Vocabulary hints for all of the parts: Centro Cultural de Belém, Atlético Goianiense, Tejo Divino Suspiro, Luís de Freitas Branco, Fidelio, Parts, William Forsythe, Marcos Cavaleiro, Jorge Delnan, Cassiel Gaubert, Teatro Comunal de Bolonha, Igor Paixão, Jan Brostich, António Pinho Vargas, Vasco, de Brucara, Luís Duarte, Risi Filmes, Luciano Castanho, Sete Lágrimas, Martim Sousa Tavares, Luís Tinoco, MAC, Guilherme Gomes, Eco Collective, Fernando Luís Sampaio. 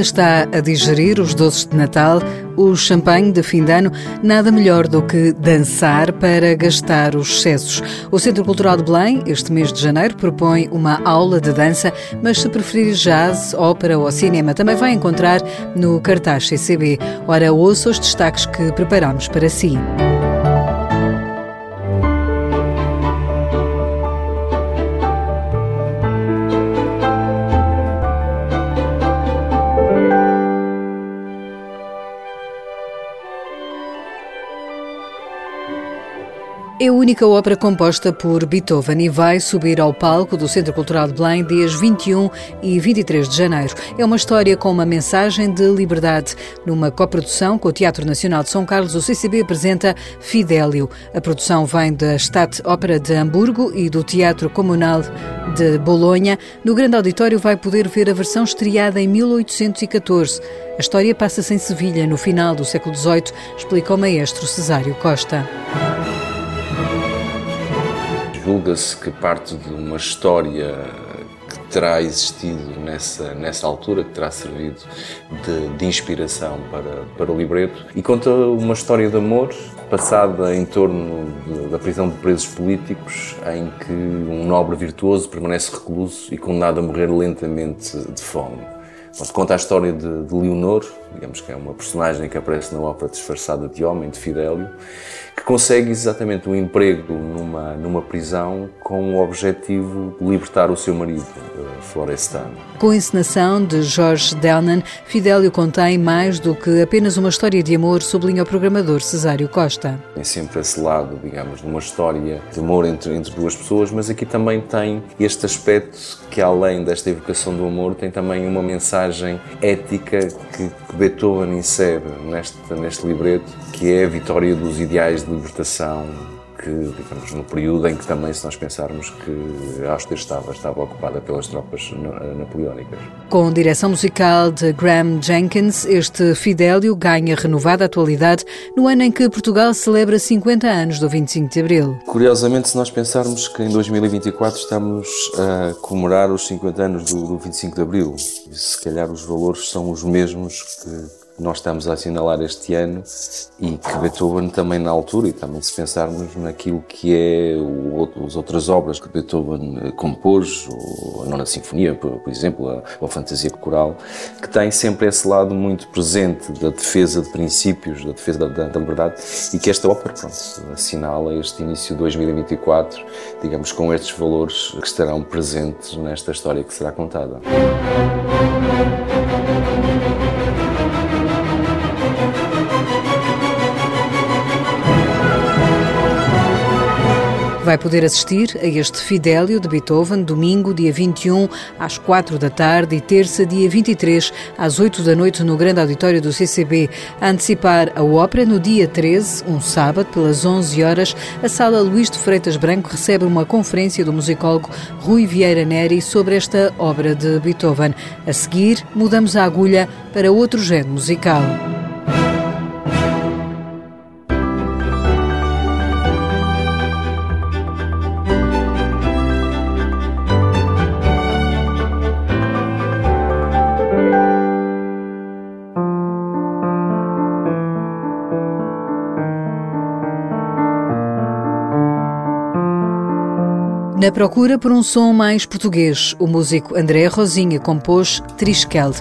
ainda está a digerir os doces de Natal, o champanhe de fim de ano, nada melhor do que dançar para gastar os excessos. O Centro Cultural de Belém, este mês de janeiro, propõe uma aula de dança, mas se preferir jazz, ópera ou cinema, também vai encontrar no cartaz CCB. Ora, ouça os destaques que preparamos para si. É a única ópera composta por Beethoven e vai subir ao palco do Centro Cultural de Belém dias 21 e 23 de janeiro. É uma história com uma mensagem de liberdade. Numa coprodução com o Teatro Nacional de São Carlos, o CCB apresenta Fidelio. A produção vem da Staatsoper de Hamburgo e do Teatro Comunal de Bolonha. No grande auditório vai poder ver a versão estreada em 1814. A história passa-se em Sevilha, no final do século XVIII, explica o maestro Cesário Costa. Julga-se que parte de uma história que terá existido nessa altura, que terá servido de inspiração para o libreto, e conta uma história de amor passada em torno da prisão de presos políticos, em que um nobre virtuoso permanece recluso e condenado a morrer lentamente de fome. Mas conta a história de Leonor, digamos que é uma personagem que aparece na ópera disfarçada de homem, de Fidelio, que consegue exatamente um emprego numa prisão com o objetivo de libertar o seu marido, Florestan. Com a encenação de Jorge Delnan, Fidelio contém mais do que apenas uma história de amor, sublinha o programador Cesário Costa. Tem sempre esse lado, digamos, de uma história de amor entre duas pessoas, mas aqui também tem este aspecto que, além desta evocação do amor, tem também uma mensagem ética que Beethoven insere neste libreto, que é a vitória dos ideais de libertação que, digamos, no período em que também, se nós pensarmos que a Áustria estava ocupada pelas tropas napoleónicas. Com direção musical de Graham Jenkins, este Fidelio ganha renovada atualidade no ano em que Portugal celebra 50 anos do 25 de Abril. Curiosamente, se nós pensarmos que em 2024 estamos a comemorar os 50 anos do 25 de Abril, e se calhar os valores são os mesmos que nós estamos a assinalar este ano e que Beethoven também na altura, e também se pensarmos naquilo que é as outras obras que Beethoven compôs, a Nona Sinfonia, por exemplo, ou a Fantasia Coral, que tem sempre esse lado muito presente da defesa de princípios, da defesa da liberdade, e que esta ópera, pronto, assinala este início de 2024, digamos, com estes valores que estarão presentes nesta história que será contada. Vai poder assistir a este Fidelio de Beethoven domingo, dia 21, às 4 da tarde e terça, dia 23, às 8 da noite, no grande auditório do CCB. A antecipar a ópera, no dia 13, um sábado, pelas 11 horas, a Sala Luís de Freitas Branco recebe uma conferência do musicólogo Rui Vieira Neri sobre esta obra de Beethoven. A seguir, mudamos a agulha para outro género musical. Na procura por um som mais português, o músico André Rosinha compôs Triskel.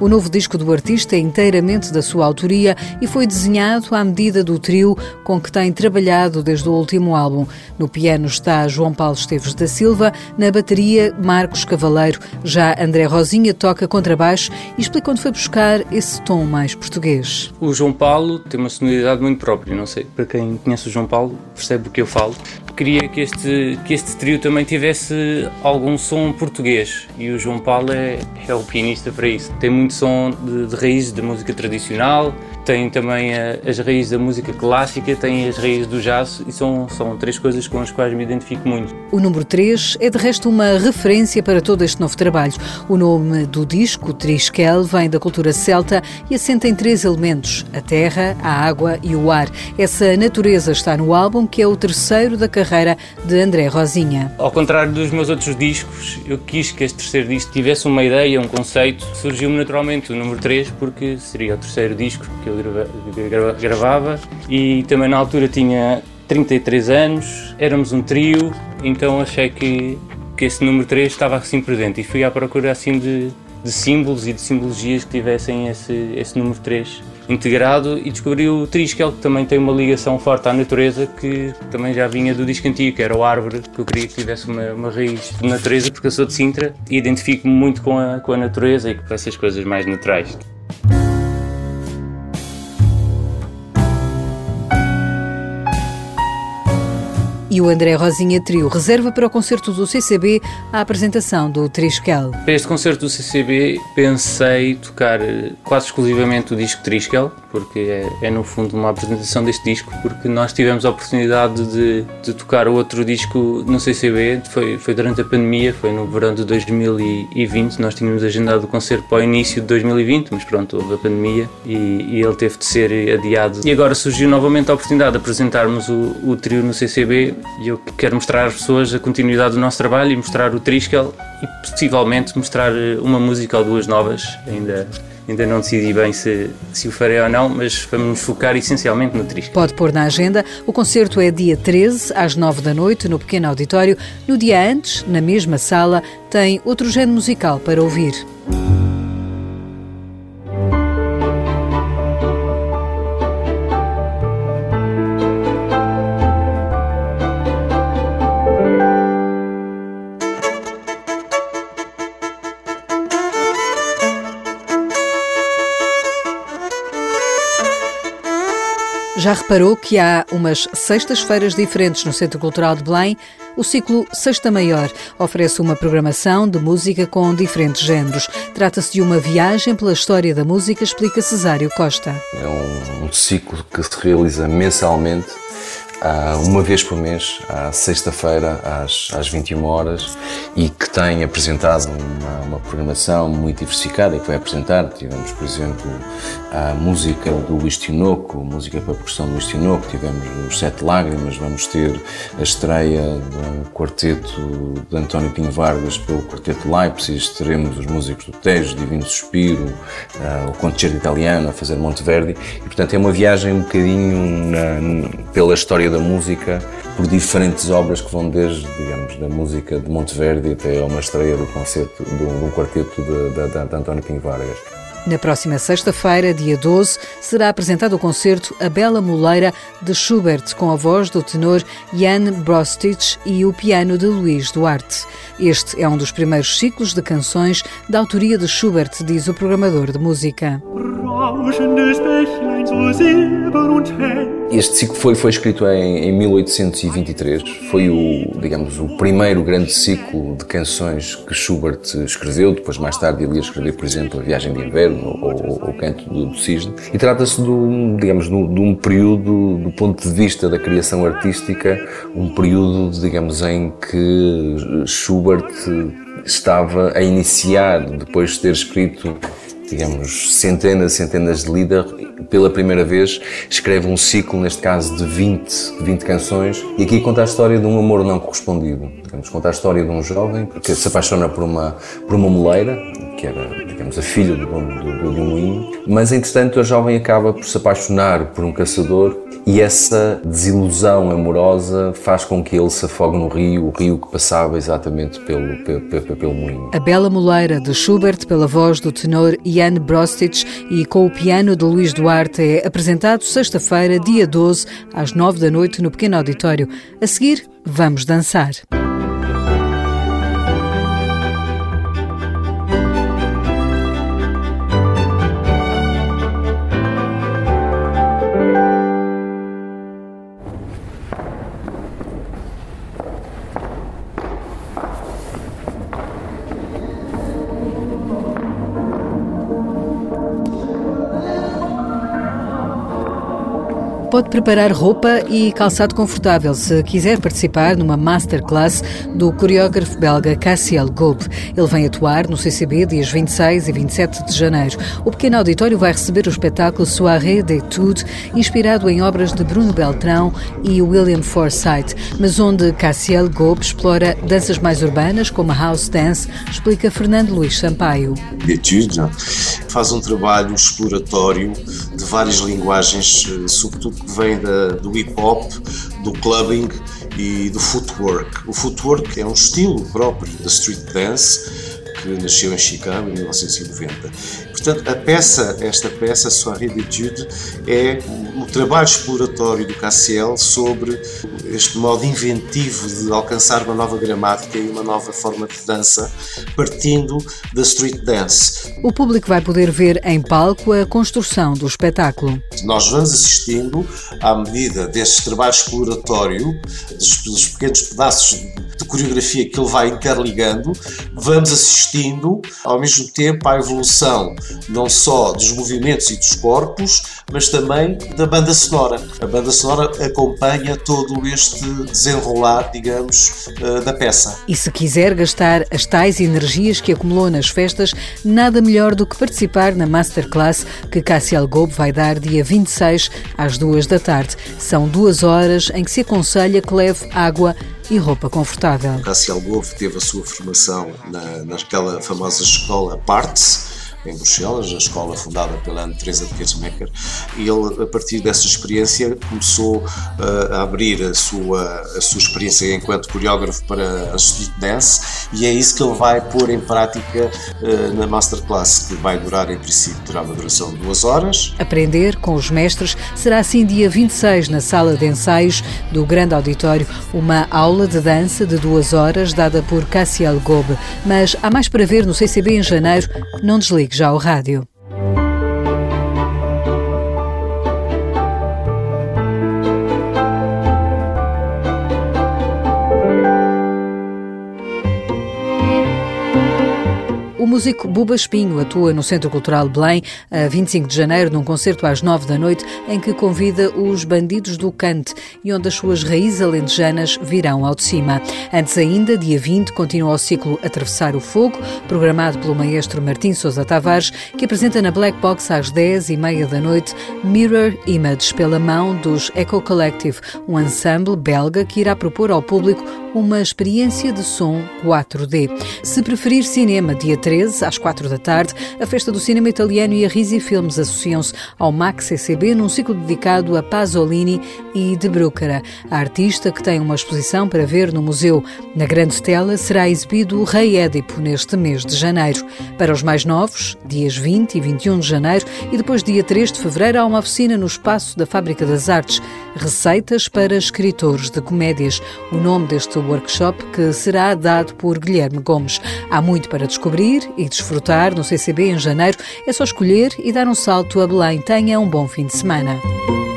O novo disco do artista é inteiramente da sua autoria e foi desenhado à medida do trio com que tem trabalhado desde o último álbum. No piano está João Paulo Esteves da Silva, na bateria Marcos Cavaleiro. Já André Rosinha toca contrabaixo e explica onde foi buscar esse tom mais português. O João Paulo tem uma sonoridade muito própria, não sei, para quem conhece o João Paulo percebe o que eu falo. Queria que este trio também tivesse algum som português e o João Paulo é o pianista para isso. Tem muito som de raiz, de música tradicional, tem também as raízes da música clássica, tem as raízes do jazz e são três coisas com as quais me identifico muito. O número 3 é de resto uma referência para todo este novo trabalho. O nome do disco, Triskel, vem da cultura celta e assenta em três elementos: a terra, a água e o ar. Essa natureza está no álbum, que é o terceiro da carreira de André Rosinha. Ao contrário dos meus outros discos, eu quis que este terceiro disco tivesse uma ideia, um conceito. Surgiu-me naturalmente o número 3, porque seria o terceiro disco que eu gravava e também na altura tinha 33 anos, éramos um trio, então achei que esse número 3 estava assim presente e fui à procura assim de símbolos e de simbologias que tivessem esse número 3 integrado e descobri o Triskel, que também tem uma ligação forte à natureza, que também já vinha do disco antigo, que era o árvore, que eu queria que tivesse uma raiz de natureza, porque eu sou de Sintra e identifico-me muito com a natureza e com essas coisas mais naturais. E o André Rosinha Trio reserva para o concerto do CCB a apresentação do Triskel. Para este concerto do CCB pensei tocar quase exclusivamente o disco Triskel, porque é no fundo uma apresentação deste disco, porque nós tivemos a oportunidade de tocar outro disco no CCB, foi durante a pandemia, foi no verão de 2020, nós tínhamos agendado o concerto para o início de 2020, mas pronto, houve a pandemia e ele teve de ser adiado. E agora surgiu novamente a oportunidade de apresentarmos o trio no CCB e eu quero mostrar às pessoas a continuidade do nosso trabalho e mostrar o Triskel e possivelmente mostrar uma música ou duas novas ainda. Não decidi bem se o farei ou não, mas vamos nos focar essencialmente no Triskel. Pode pôr na agenda. O concerto é dia 13, às 9 da noite, no pequeno auditório. No dia antes, na mesma sala, tem outro género musical para ouvir. Já reparou que há umas sextas-feiras diferentes no Centro Cultural de Belém? O ciclo Sexta Maior oferece uma programação de música com diferentes géneros. Trata-se de uma viagem pela história da música, explica Cesário Costa. É um ciclo que se realiza mensalmente, uma vez por mês, à sexta-feira, às 21 horas, e que tem apresentado uma programação muito diversificada e que vai apresentar. Tivemos, por exemplo, a música do Luís Tinoco, música para a percussão do Luís Tinoco, tivemos os Sete Lágrimas, vamos ter a estreia do quarteto de António Pinho Vargas pelo quarteto de Leipzig, teremos os músicos do Tejo, Divino Suspiro, o concerto italiano a fazer Monteverdi, e portanto é uma viagem um bocadinho pela história da música, por diferentes obras que vão desde, digamos, da música de Monteverdi até a uma estreia do concerto do quarteto de António Pinho Vargas. Na próxima sexta-feira, dia 12, será apresentado o concerto A Bela Moleira, de Schubert, com a voz do tenor Jan Brostich e o piano de Luís Duarte. Este é um dos primeiros ciclos de canções da autoria de Schubert, diz o programador de música. Este ciclo foi escrito em 1823, foi o primeiro grande ciclo de canções que Schubert escreveu. Depois, mais tarde, ele ia escrever, por exemplo, A Viagem de Inverno ou O Canto do Cisne. E trata-se de um período, do ponto de vista da criação artística, um período, em que Schubert estava a iniciar, depois de ter escrito, centenas de líderes, pela primeira vez escreve um ciclo, neste caso de 20 canções, e aqui conta a história de um amor não correspondido. Conta a história de um jovem que se apaixona por uma moleira, que era, a filha do dono do moinho, mas entretanto a jovem acaba por se apaixonar por um caçador e essa desilusão amorosa faz com que ele se afogue no rio, o rio que passava exatamente pelo moinho. A Bela Moleira, de Schubert, pela voz do tenor Jan Brostich e com o piano de Luís Duarte, é apresentado sexta-feira, dia 12, às 9 da noite, no pequeno auditório. A seguir, vamos dançar. pode preparar roupa e calçado confortável se quiser participar numa masterclass do coreógrafo belga Cassiel Gaubert. Ele vem atuar no CCB dias 26 e 27 de janeiro. O pequeno auditório vai receber o espetáculo Soirée d'étude, inspirado em obras de Bruno Beltrão e William Forsythe, mas onde Cassiel Gaubert explora danças mais urbanas, como a house dance, explica Fernando Luís Sampaio. Faz um trabalho exploratório de várias linguagens, sobretudo que vem do hip-hop, do clubbing e do footwork. O footwork é um estilo próprio da street dance, que nasceu em Chicago em 1990. Portanto, esta peça, Soirée d'étude, é um trabalho exploratório do Cassiel sobre este modo inventivo de alcançar uma nova gramática e uma nova forma de dança, partindo da street dance. O público vai poder ver em palco a construção do espetáculo. Nós vamos assistindo, à medida deste trabalho exploratório, dos pequenos pedaços de coreografia que ele vai interligando, vamos assistindo ao mesmo tempo à evolução não só dos movimentos e dos corpos, mas também da banda sonora. A banda sonora acompanha todo este desenrolar, digamos, da peça. E se quiser gastar as tais energias que acumulou nas festas, nada melhor do que participar na masterclass que Cassiel Gaubert vai dar dia 26 às 2 da tarde. São 2 horas em que se aconselha que leve água e roupa confortável. Cassiel Gaubert teve a sua formação naquela famosa escola Parts, em Bruxelas, a escola fundada pela Anne Teresa de Kersmecker, e ele, a partir dessa experiência, começou a abrir a sua experiência enquanto coreógrafo para a street dance, e é isso que ele vai pôr em prática na masterclass, que vai durar, em princípio, terá uma duração de 2 horas. Aprender com os mestres será assim dia 26 na sala de ensaios do Grande Auditório, uma aula de dança de 2 horas dada por Cassiel Gaubert, mas há mais para ver no CCB em janeiro. Não desligue já o rádio. O músico Buba Espinho atua no Centro Cultural de Belém a 25 de janeiro num concerto às 9 da noite em que convida os bandidos do cante e onde as suas raízes alentejanas virão ao de cima. Antes ainda, dia 20, continua o ciclo Atravessar o Fogo, programado pelo maestro Martim Sousa Tavares, que apresenta na Black Box às 10h30 da noite Mirror Image, pela mão dos Eco Collective, um ensemble belga que irá propor ao público uma experiência de som 4D. Se preferir cinema, dia 13, às 4 da tarde, a Festa do Cinema Italiano e a Risi Filmes associam-se ao MAC CCB num ciclo dedicado a Pasolini e de Brucara. A artista, que tem uma exposição para ver no museu na grande tela, será exibido o Rei Édipo neste mês de janeiro. Para os mais novos, dias 20 e 21 de janeiro e depois dia 3 de fevereiro, há uma oficina no espaço da Fábrica das Artes, Receitas para Escritores de Comédias. O nome deste workshop que será dado por Guilherme Gomes. Há muito para descobrir e desfrutar no CCB em janeiro. É só escolher e dar um salto a Belém. Tenha um bom fim de semana.